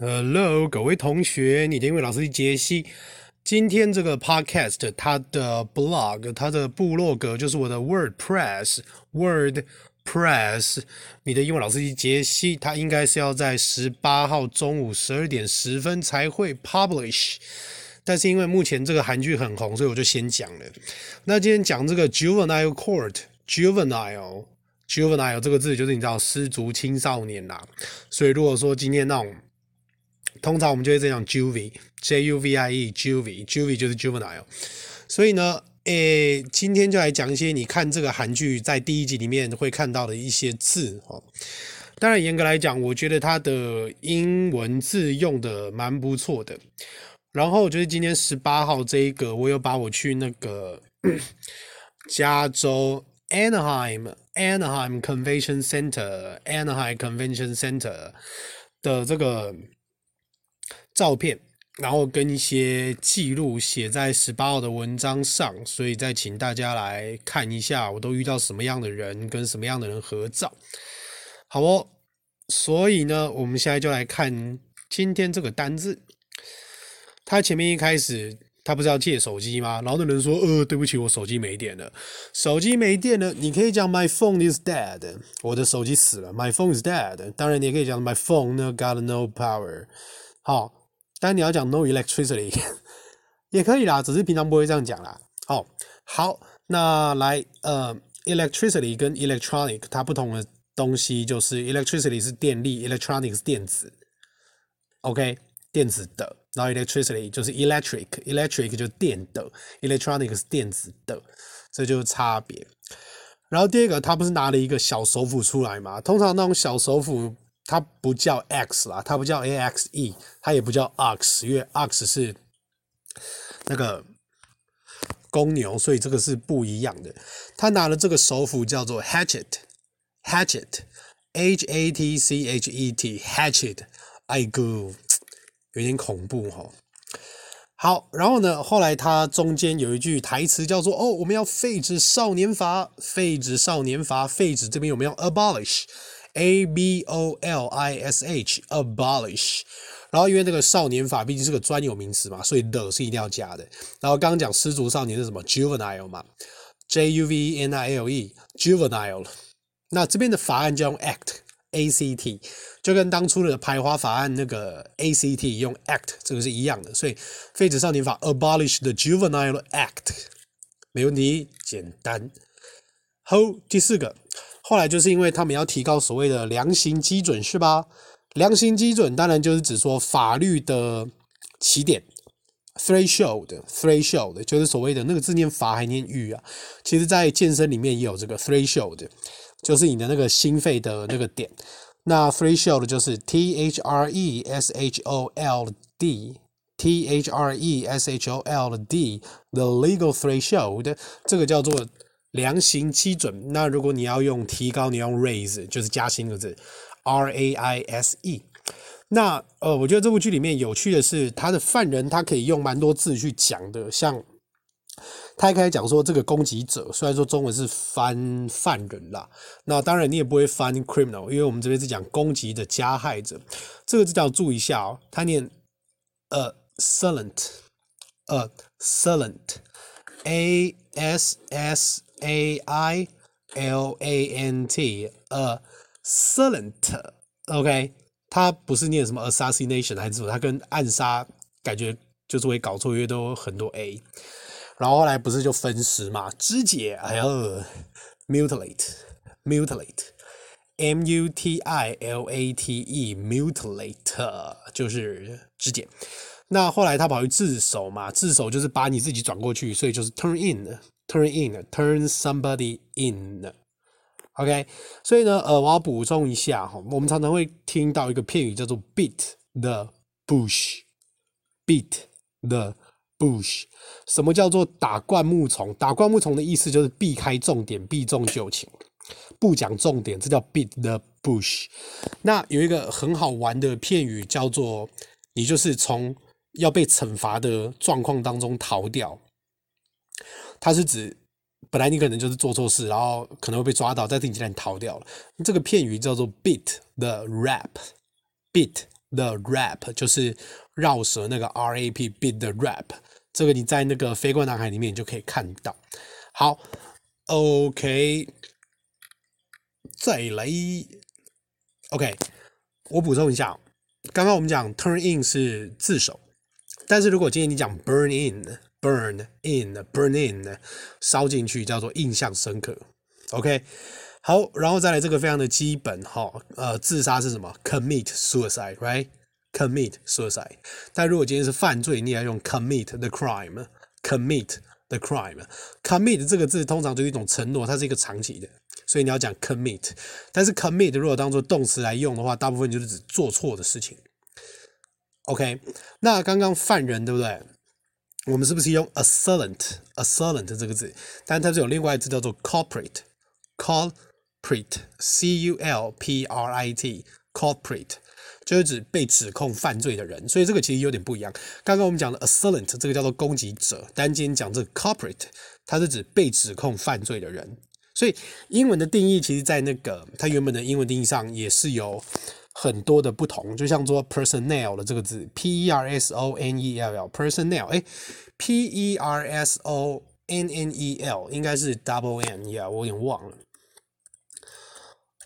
Hello， 各位同学，你的英文老师杰西。今天这个 podcast 它的 blog 它的部落格就是我的 WordPress。你的英文老师杰西，它应该是要在18号中午12点10分才会 publish。但是因为目前这个韩剧很红，所以我就先讲了。那今天讲这个 juvenile court，juvenile 这个字就是你知道失足青少年啦。所以如果说今天那种，通常我们就会这样 juvie，juvie，juvie 就是 juvenile。所以呢，今天就来讲一些你看这个韩剧在第一集里面会看到的一些字哦。当然严格来讲，我觉得它的英文字用的蛮不错的。然后就是今天18号这一个，我有把我去那个加州 Anaheim Convention Center的这个照片，然后跟一些记录写在18号的文章上，所以再请大家来看一下，我都遇到什么样的人，跟什么样的人合照。好哦，所以呢，我们现在就来看今天这个单字。他前面一开始他不是要借手机吗？然后那人说对不起，我手机没电了。手机没电了你可以讲 my phone is dead， 我的手机死了， my phone is dead。 当然你也可以讲 my phone got no power， 好，但你要讲 no electricity 也可以啦，只是平常不会这样讲啦。好，那来electricity 跟 electronic 它不同的东西，就是 electricity 是电力， electronic 是电子， OK， 电子的，然后 electricity 就是 electric 就是电的， electronic 是电子的，这就是差别。然后第二个，他不是拿了一个小手斧出来吗？通常那种小手斧它不叫 axe 啦，它不叫 axe， 它也不叫 ox， 因为 ox 是那个公牛，所以这个是不一样的。他拿了这个手斧叫做 hatchet， hatchet， hatchet， 有点恐怖齁。好，然后呢，后来他中间有一句台词叫做我们要废止少年法，废止少年法，废止这边我们要 abolish，abolish abolish。然后因为那个少年法毕竟是个专有名词嘛，所以的是一定要加的。然后刚刚讲失足少年是什么 juvenile 嘛 ，juvenile juvenile。那这边的法案就用 act。ACT 就跟当初的排华法案那个 ACT 用 Act 这个是一样的，所以废止少年法 Abolish the Juvenile Act 没问题，简单。好，第四个，后来就是因为他们要提高所谓的量刑基准是吧？量刑基准当然就是指说法律的起点 threshold 就是所谓的那个字念法还念狱啊，其实在健身里面也有这个 threshold。就是你的那个心肺的那个点，那 threshold 就是 threshold the legal threshold， 这个叫做量刑基准。那如果你要用提高，你用 raise 就是加薪的字 raise。 那我觉得这部剧里面有趣的是，他的犯人他可以用蛮多字去讲的，像他一开始讲说这个攻击者，虽然说中文是翻犯人啦，那当然你也不会翻 criminal， 因为我们这边是讲攻击的加害者，这个字要注意一下哦，他念 assailant assailant assailant， OK， 他不是念什么 assassination 还是什么，他跟暗杀感觉就是会搞错，因为都有很多 A。然后后来不是就分尸嘛，肢解，哎呦 mutilate mutilate mutilate 就是肢解。那后来他跑去自首嘛，自首就是把你自己转过去，所以就是 turn somebody in， OK。 所以呢我要补充一下，我们常常会听到一个片语叫做 beat the bush。什么叫做打灌木丛？打灌木丛的意思就是避开重点，避重就轻，不讲重点，这叫 beat the bush。 那有一个很好玩的片语叫做你就是从要被惩罚的状况当中逃掉，它是指本来你可能就是做错事，然后可能会被抓到，但是你竟然逃掉了，这个片语叫做beat the rap，beat the rap 就是绕舌那个 RAP beat the rap， 这个你在那个飞过南海里面你就可以看到。好 OK， 再来 OK， 我补充一下，刚刚我们讲 turn in 是自首，但是如果今天你讲 burn in 烧进去叫做印象深刻。 OK， 好，然后再来这个非常的基本自杀是什么？ commit suicide right， commit suicide， 但如果今天是犯罪你要用 commit the crime。 commit 这个字通常就是一种承诺，它是一个长期的，所以你要讲 commit， 但是 commit 如果当作动词来用的话，大部分就是指做错的事情。 OK， 那刚刚犯人对不对，我们是不是用 assailant 这个字，但它是有另外一字叫做 culprit culprit culprit， 就是指被指控犯罪的人，所以这个其实有点不一样。刚刚我们讲的 assailant 这个叫做攻击者，但今天讲这个 culprit 它是指被指控犯罪的人，所以英文的定义其实在那个它原本的英文定义上也是有很多的不同，就像说 personnel 的这个字 P-E-R-S-O-N-E-L-L personnel， P-E-R-S-O-N-N-E-L 应该是 double N， yeah， 我有点忘了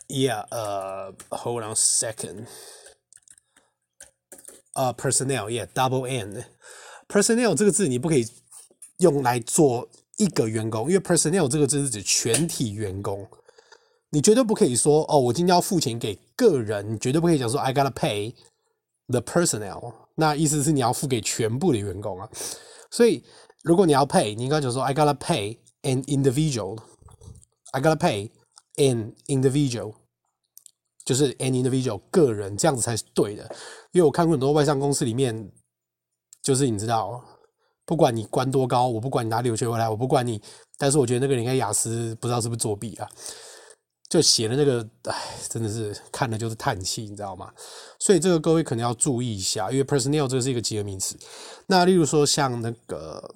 yeah， hold on a second， personnel yeah double N personnel 这个字你不可以用来做一个员工，因为 personnel 这个字是指全体员工，你绝对不可以说哦，我今天要付钱给个人，你绝对不可以讲说 I gotta pay the personnel， 那意思是你要付给全部的员工啊。所以如果你要 pay， 你应该讲说 I gotta pay an individual， I gotta pay an individual， 就是 an individual 个人，这样子才是对的。因为我看过很多外商公司里面，就是你知道，不管你官多高，我不管你哪里有学回来，我不管你，但是我觉得那个人应该雅思，不知道是不是作弊啊。就写的那个，真的是看的就是叹气，你知道吗？所以这个各位可能要注意一下，因为 personnel 这是一个集合名词。那例如说像那个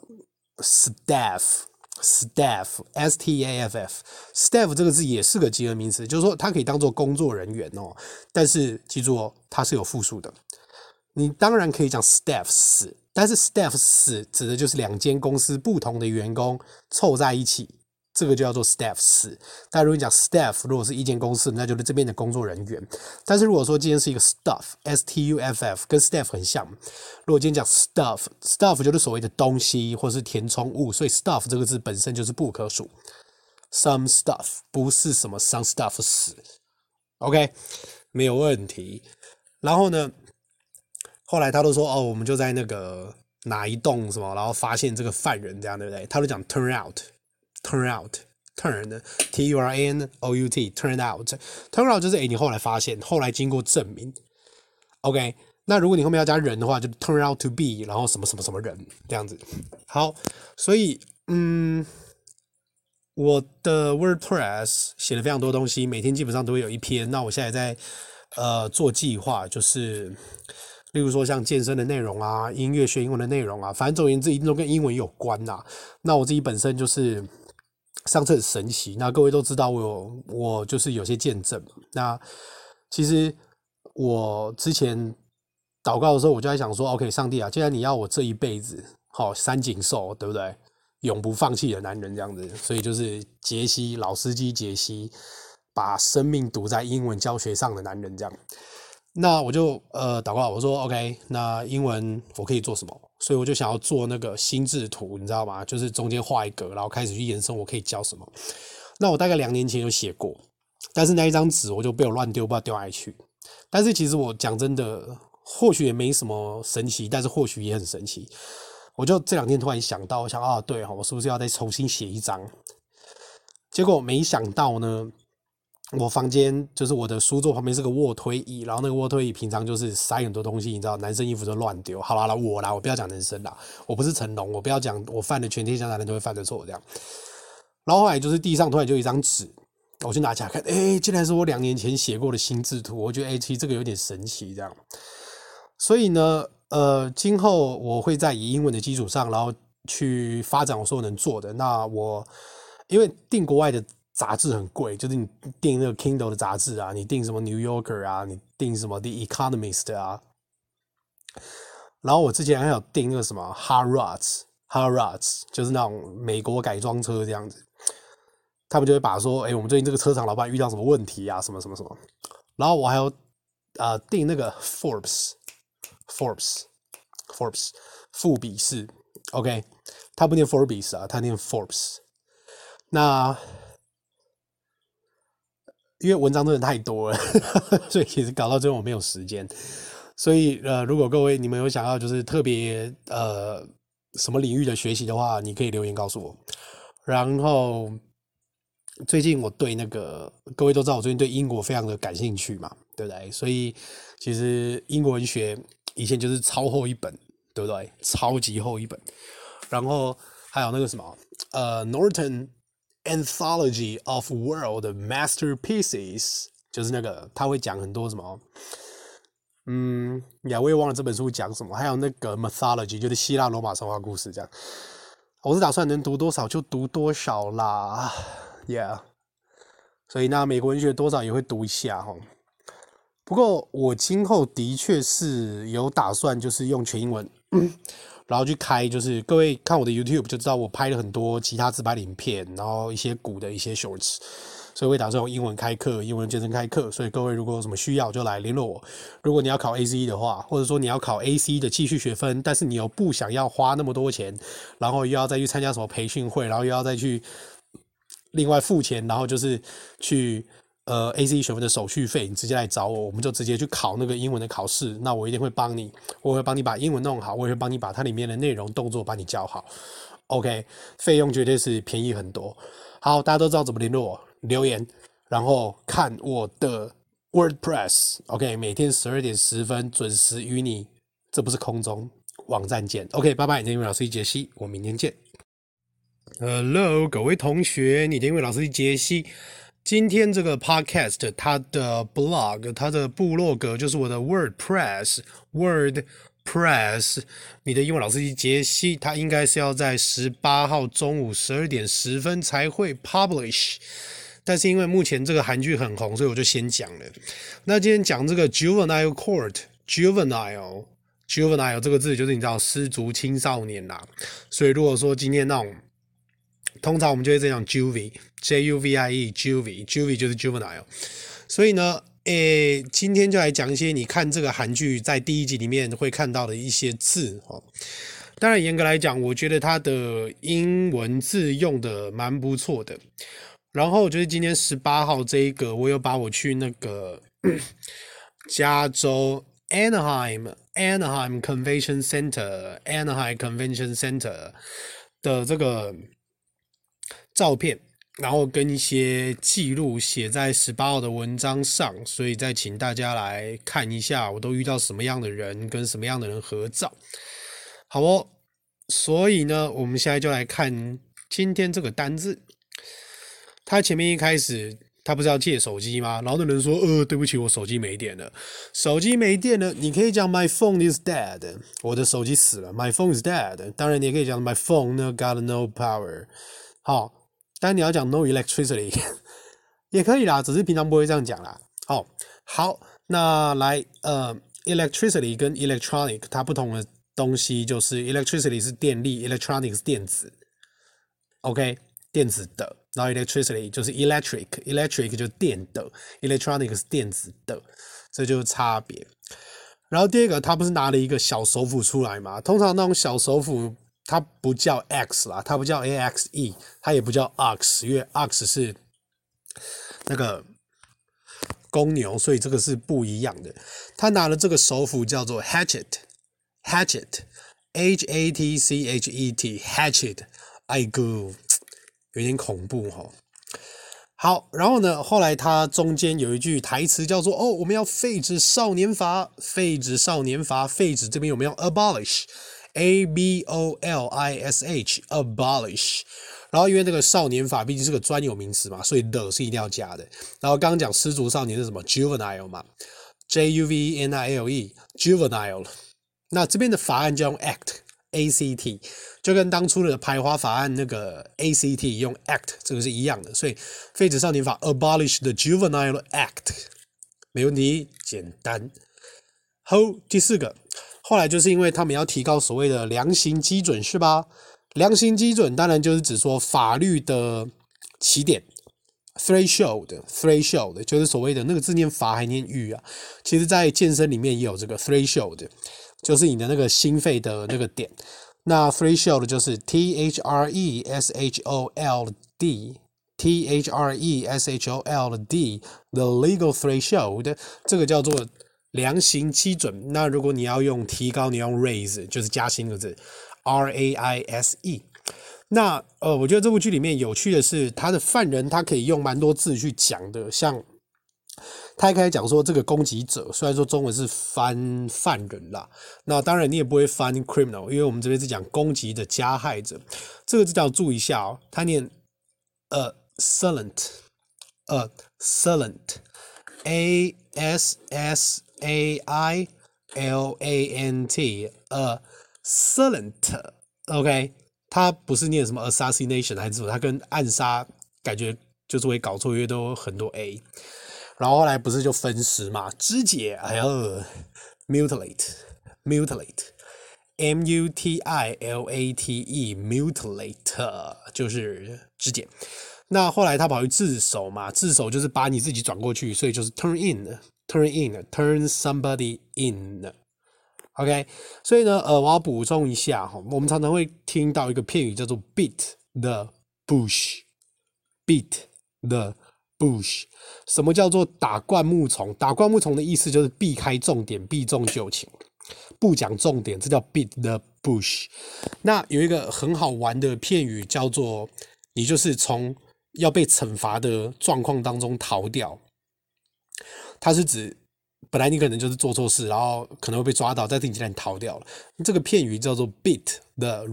staff 这个字也是个集合名词，就是说它可以当做工作人员哦，但是记住哦，它是有复数的。你当然可以讲 staffs， 但是 staffs 指的就是两间公司不同的员工凑在一起。这个就叫做 staffs， 但如果你讲 staff 如果是一间公司，那就是这边的工作人员，但是如果说今天是一个 stuff S-T-U-F-F 跟 staff 很像，如果今天讲 stuff 就是所谓的东西或是填充物，所以 stuff 这个字本身就是不可数， some stuff 不是什么 some stuffs， OK 没有问题。然后呢后来他都说哦，我们就在那个哪一栋什么，然后发现这个犯人这样对不对，他都讲 turn out T-U-R-N-O-U-T turn out 就是你后来发现，后来经过证明 OK， 那如果你后面要加人的话就 turn out to be 然后什么什么什么人这样子。好，所以我的 WordPress 写了非常多东西，每天基本上都会有一篇，那我现在在做计划，就是例如说像健身的内容啊，音乐学英文的内容啊，反正总而言之一定都跟英文有关啊。那我自己本身就是上次很神奇，那各位都知道我就是有些见证。那其实我之前祷告的时候我就在想说 OK 上帝啊，既然你要我这一辈子好三井寿对不对，永不放弃的男人这样子，所以就是杰西老司机杰西，把生命赌在英文教学上的男人这样。那我就祷告，我说 OK 那英文我可以做什么，所以我就想要做那个心智图你知道吗，就是中间画一格，然后开始去延伸我可以教什么。那我大概2年前有写过，但是那一张纸我就被我乱丢，不知道丢哪里去。但是其实我讲真的或许也没什么神奇，但是或许也很神奇。我就这2天突然想到，我想啊对哦，我是不是要再重新写一张。结果没想到呢，我房间就是我的书桌旁边是个卧推椅，然后那个卧推椅平常就是塞很多东西你知道，男生衣服就乱丢。好啦我不要讲男生啦，我不是成龙，我不要讲我犯的全天下男人都会犯的错这样。然后后来就是地上突然就一张纸，我就拿起来看，竟然是我2年前写过的心智图，我觉得其实这个有点神奇这样。所以呢今后我会在以英文的基础上，然后去发展我所能做的。那我因为订国外的杂志很贵，就是你订那个 Kindle 的杂志啊，你订什么 New Yorker 啊，你订什么 The Economist 啊，然后我之前还有订那个什么 Hot Rods 就是那种美国改装车这样子，他们就会把说，我们最近这个车厂老板遇到什么问题啊，什么什么什么。然后我还有订那个 Forbes 富比士 ，OK， 他不念 Forbes 啊，他念 Forbes。那因为文章真的太多了，所以其实搞到最后我没有时间。所以如果各位你们有想要就是特别什么领域的学习的话，你可以留言告诉我。然后最近我对那个，各位都知道我最近对英国非常的感兴趣嘛，对不对？所以其实英国文学以前就是超厚一本，对不对？超级厚一本。然后还有那个什么Norton Anthology of World Masterpieces， 就是那个他会讲很多什么。我也忘了这本书讲什么，还有那个 mythology， 就是希腊罗马神话故事这样。我是打算能读多少就读多少啦 ，Yeah。所以那美国文学多少也会读一下哈。不过我今后的确是有打算，就是用全英文，然后去开，就是各位看我的 YouTube 就知道我拍了很多吉他自拍的影片，然后一些鼓的一些 shorts。所以我打算用英文开课，英文健身开课。所以各位如果有什么需要，就来联络我。如果你要考 ACE 的话，或者说你要考 ACE 的继续学分，但是你又不想要花那么多钱，然后又要再去参加什么培训会，然后又要再去另外付钱，然后就是去ACE 学分的手续费，你直接来找我，我们就直接去考那个英文的考试。那我一定会帮你，我会帮你把英文弄好，我也会帮你把它里面的内容动作把你教好。OK， 费用绝对是便宜很多。好，大家都知道怎么联络我。留言，然后看我的 WordPress，OK， 每天12:10准时与你，这不是空中网站见 ，OK， 拜拜，你的英文老师杰西，我们明天见。Hello， 各位同学，你的英文老师杰西，今天这个 Podcast 它的 blog， 它的部落格就是我的 WordPress，你的英文老师杰西，他应该是要在18号中午12:10才会 publish。但是因为目前这个韩剧很红，所以我就先讲了。那今天讲这个 juvenile court，juvenile 这个字就是你知道失足青少年啦。所以如果说今天那种，通常我们就会这样 juvie，juvie 就是 juvenile。所以呢，今天就来讲一些你看这个韩剧在第一集里面会看到的一些字哦。当然严格来讲，我觉得它的英文字用的蛮不错的。然后就是今天18号这一个，我有把我去那个加州 Anaheim Convention Center 的这个照片，然后跟一些记录写在18号的文章上，所以再请大家来看一下，我都遇到什么样的人，跟什么样的人合照。好哦，所以呢，我们现在就来看今天这个单字。他前面一开始，他不是要借手机吗？然后那人说：“对不起，我手机没电了。”手机没电了，你可以讲 My phone is dead， 我的手机死了。My phone is dead。当然，你也可以讲 My phone got no power。好。但你要讲 no electricity 也可以啦，只是平常不会这样讲啦。哦，好，那来electricity 跟 electronic 它不同的东西，就是 electricity 是电力 ，electronic 是电子 ，OK， 电子的。然后 electricity 就是 electric 就是电的 ，electronic 是电子的，这就是差别。然后第二个，它不是拿了一个小手斧出来嘛？通常那种小手斧，它不叫 X 啦，它不叫 AXE， 它也不叫 Ox， 因为 Ox 是那个公牛，所以这个是不一样的。他拿了这个手斧叫做 Hatchet，哎呦，有点恐怖哈。好，然后呢，后来他中间有一句台词叫做我们要废止少年法，废止这边有没有 abolish？abolish， 然后因为那个少年法毕竟是个专有名词嘛，所以的是一定要加的。然后刚刚讲失足少年是什么 juvenile 嘛 ，juvenile juvenile， 那这边的法案就用 act，就跟当初的排华法案那个 act 用 act 这个是一样的，所以废止少年法 abolish the juvenile act， 没问题，简单。好，第四个。后来就是因为他们要提高所谓的量刑基准，是吧？量刑基准当然就是指说法律的起点 threshold 就是所谓的那个字念法还念狱啊，其实在健身里面也有这个 threshold， 就是你的那个心肺的那个点，那 threshold 就是 threshold the legal threshold， 这个叫做量刑基准。那如果你要用提高，你要用 raise， 就是加薪的字 raise。 那我觉得这部剧里面有趣的是他的犯人他可以用蛮多字去讲的，像他一开始讲说这个攻击者，虽然说中文是翻犯人啦，那当然你也不会翻 criminal， 因为我们这边是讲攻击的加害者，这个字要注意一下哦，他念assailant assailant assailant， OK， 他不是念什么 assassination 还是什么，他跟暗杀感觉就是会搞错，因为都有很多 A， 然后后来不是就分尸嘛，肢解，哎呦 mutilate mutilate mutilate 就是肢解。那后来他跑去自首嘛，自首就是把你自己转过去，所以就是 turn somebody in， OK。 所以呢我要补充一下，我们常常会听到一个片语叫做 beat the bush， 什么叫做打灌木丛？打灌木丛的意思就是避开重点，避重就轻，不讲重点，这叫 beat the bush。 那有一个很好玩的片语叫做你就是从要被惩罚的状况当中逃掉，它是指本来你可能就是做错事，然后可能会被抓到，但是你竟然逃掉了。这个片语叫做 beat the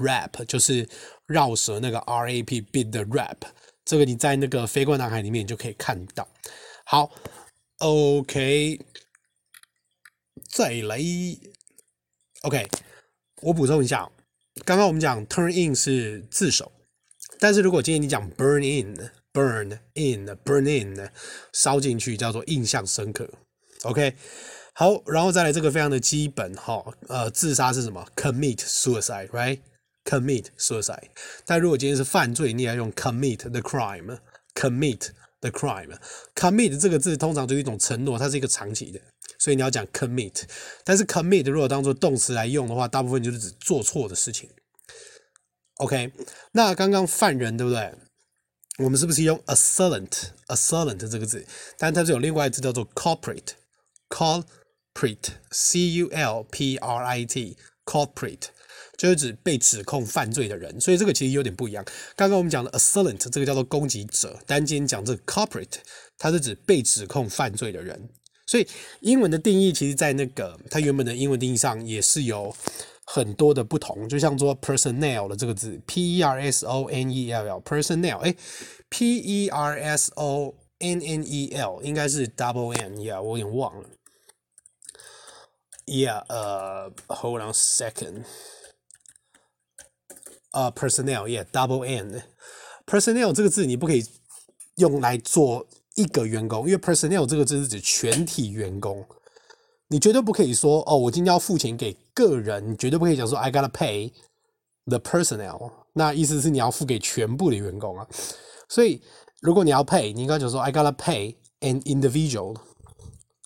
rap， 就是绕舌那个 rap， beat the rap， 这个你在那个飞过男孩里面你就可以看到。好 OK， 再来 OK， 我补充一下，刚刚我们讲 turn in 是自首，但是如果今天你讲 burn in 烧进去叫做印象深刻， OK。 好，然后再来这个非常的基本自杀是什么？ commit suicide， right， commit suicide。 但如果今天是犯罪，你也要用 commit the crime。 commit 这个字通常就是一种承诺，它是一个长期的，所以你要讲 commit， 但是 commit 如果当作动词来用的话，大部分就是指做错的事情， OK。 那刚刚犯人对不对，我们是不是用 assailant 这个字，但它是有另外一个字叫做 culprit culprit culprit， 就是指被指控犯罪的人，所以这个其实有点不一样。刚刚我们讲的 assailant 这个叫做攻击者，但今天讲这个 culprit 它是指被指控犯罪的人，所以英文的定义其实在那个它原本的英文定义上也是有很多的不同，就像说 personnel 的这个字 P-E-R-S-O-N-E-L-L personnel， P-E-R-S-O-N-N-E-L 应该是 double N， 我有点忘了 hold on a second personnel double N personnel 这个字你不可以用来做一个员工，因为 personnel 这个字是指全体员工，你绝对不可以说哦，我今天要付钱给个人，你绝对不可以讲说 I gotta pay the personnel， 那意思是你要付给全部的员工啊。所以如果你要 pay， 你应该讲说 I gotta pay an individual，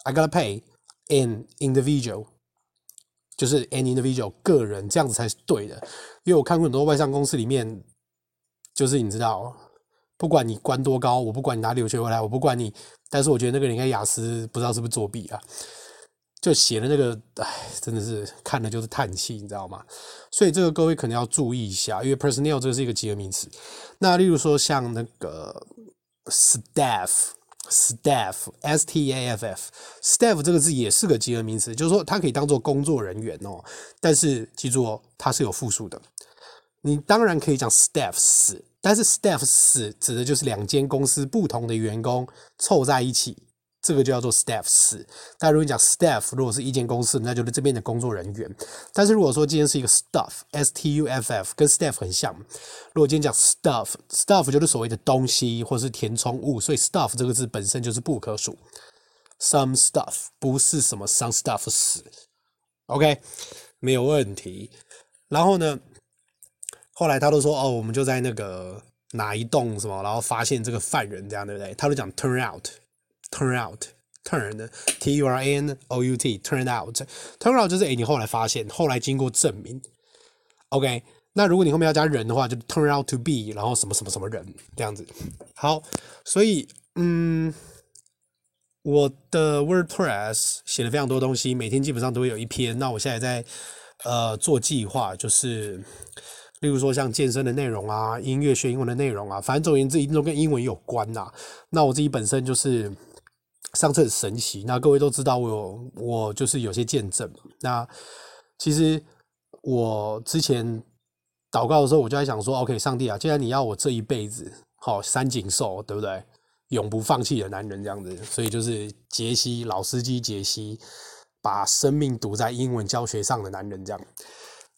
I gotta pay an individual， 就是 an individual 个人，这样子才是对的。因为我看过很多外商公司里面，就是你知道，不管你官多高，我不管你哪里有学回来，我不管你，但是我觉得那个人应该雅思不知道是不是作弊啊，就写的那个，真的是看了就是叹气，你知道吗？所以这个各位可能要注意一下，因为 personnel 这个是一个集合名词。那例如说像那个 staff S-T-A-F-F staff 这个字也是个集合名词，就是说它可以当做工作人员哦，但是记住哦，它是有复数的。你当然可以讲 staffs， 但是 staffs 指的就是两间公司不同的员工凑在一起，这个就叫做 staffs。 但如果你讲 staff 如果是一间公司，那就是这边的工作人员，但是如果说今天是一个 stuff S-T-U-F-F 跟 staff 很像，如果今天讲 stuff 就是所谓的东西或是填充物，所以 stuff 这个字本身就是不可数， some stuff， 不是什么 some stuff 死 ，OK， 没有问题。然后呢，后来他都说哦，我们就在那个哪一栋什么，然后发现这个犯人这样，对不对？他都讲 turn out，turn out。Turn, T-U-R-N-O-U-T, turn out. Turn out 就是你后来发现，后来经过证明。OK， 那如果你后面要加人的话，就 turn out to be， 然后什么什么什么人这样子。好，所以我的 WordPress 写了非常多东西，每天基本上都会有一篇。那我现在在做计划，就是例如说像健身的内容啊，音乐学英文的内容啊，反正总而言之，一定都跟英文有关呐。那我自己本身就是。上次很神奇，那各位都知道我就是有些见证嘛。那其实我之前祷告的时候，我就在想说 ，OK， 上帝啊，既然你要我这一辈子，好三井寿，对不对？永不放弃的男人这样子，所以就是杰西老司机杰西，把生命赌在英文教学上的男人这样。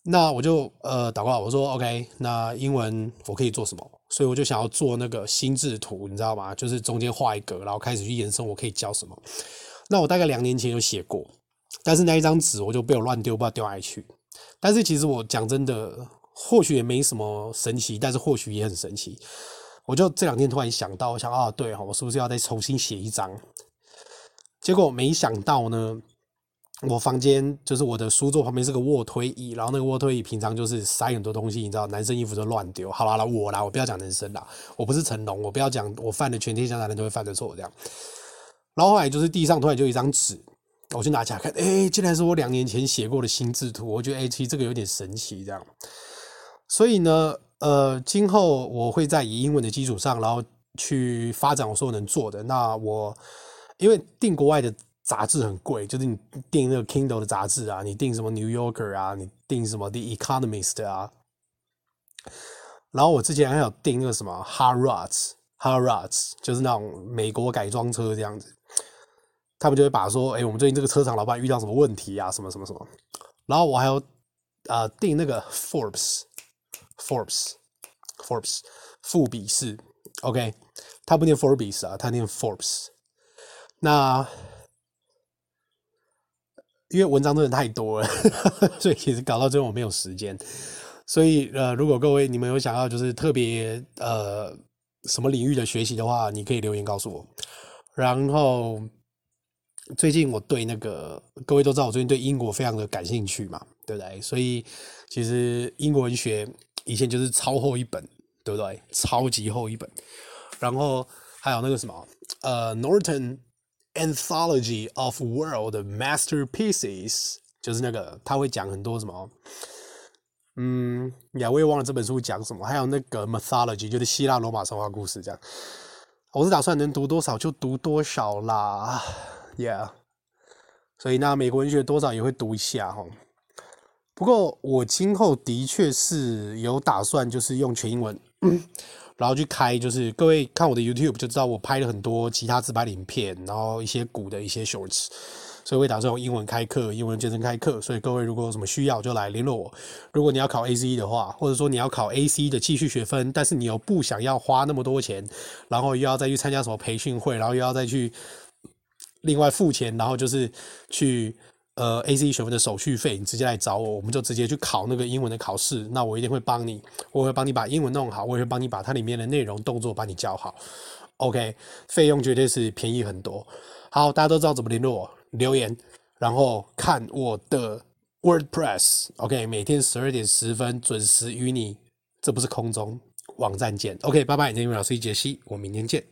那我就祷告，我说 OK， 那英文我可以做什么？所以我就想要做那个心智图，你知道吗？就是中间画一格，然后开始去延伸我可以教什么。那我大概2年前有写过，但是那一张纸我就被我乱丢，不知道丢哪里去。但是其实我讲真的，或许也没什么神奇，但是或许也很神奇。我就这2天突然想到，我想啊，对哈，我是不是要再重新写一张？结果没想到呢。我房间就是我的书桌旁边是个卧推椅，然后那个卧推椅平常就是塞很多东西，你知道，男生衣服就乱丢。好啦，我不要讲男生啦，我不是成龙，我不要讲我犯的全天下男人都会犯的错这样。然后后来就是地上突然就有一张纸，我就拿起来看，竟然是我2年前写过的心智图，我觉得其实这个有点神奇这样。所以呢，今后我会在以英文的基础上，然后去发展我所有能做的。那我因为订国外的。杂志很贵，就是你订那个 Kindle 的杂志啊，你订什么 New Yorker 啊，你订什么 The Economist 啊，然后我之前还有订那个什么 Hot Rods， 就是那种美国改装车这样子，他们就会把说，我们最近这个车厂老板遇到什么问题啊，什么什么什么，然后我还有订那个 Forbes 富比士 ，OK， 他不念 Forbes 啊，他念 Forbes， 那。因为文章真的太多了所以其实搞到最后我没有时间，所以如果各位你们有想要就是特别什么领域的学习的话，你可以留言告诉我。然后最近我对那个各位都知道我最近对英国非常的感兴趣嘛，对不对？所以其实英国文学以前就是超厚一本，对不对？超级厚一本，然后还有那个什么Norton Anthology of World Masterpieces， 就是那个他会讲很多什么，我也忘了这本书讲什么，还有那个 mythology 就是希腊罗马神话故事这样。我是打算能读多少就读多少啦 ，Yeah。所以那美国文学多少也会读一下哈。不过我今后的确是有打算，就是用全英文。然后去开，就是各位看我的 YouTube 就知道我拍了很多吉他自拍的影片，然后一些鼓的一些 shorts， 所以我打算用英文开课，英文健身开课。所以各位如果有什么需要就来联络我。如果你要考 ACE 的话，或者说你要考 ACE 的继续学分，但是你又不想要花那么多钱，然后又要再去参加什么培训会，然后又要再去另外付钱，然后就是去ACE 学分的手续费，你直接来找我，我们就直接去考那个英文的考试。那我一定会帮你，我会帮你把英文弄好，我也会帮你把它里面的内容、动作帮你教好。OK， 费用绝对是便宜很多。好，大家都知道怎么联络我，留言，然后看我的 WordPress。OK， 每天12点10分准时与你，这不是空中网站见。OK， 拜拜，你是英文老师杰西，我们明天见。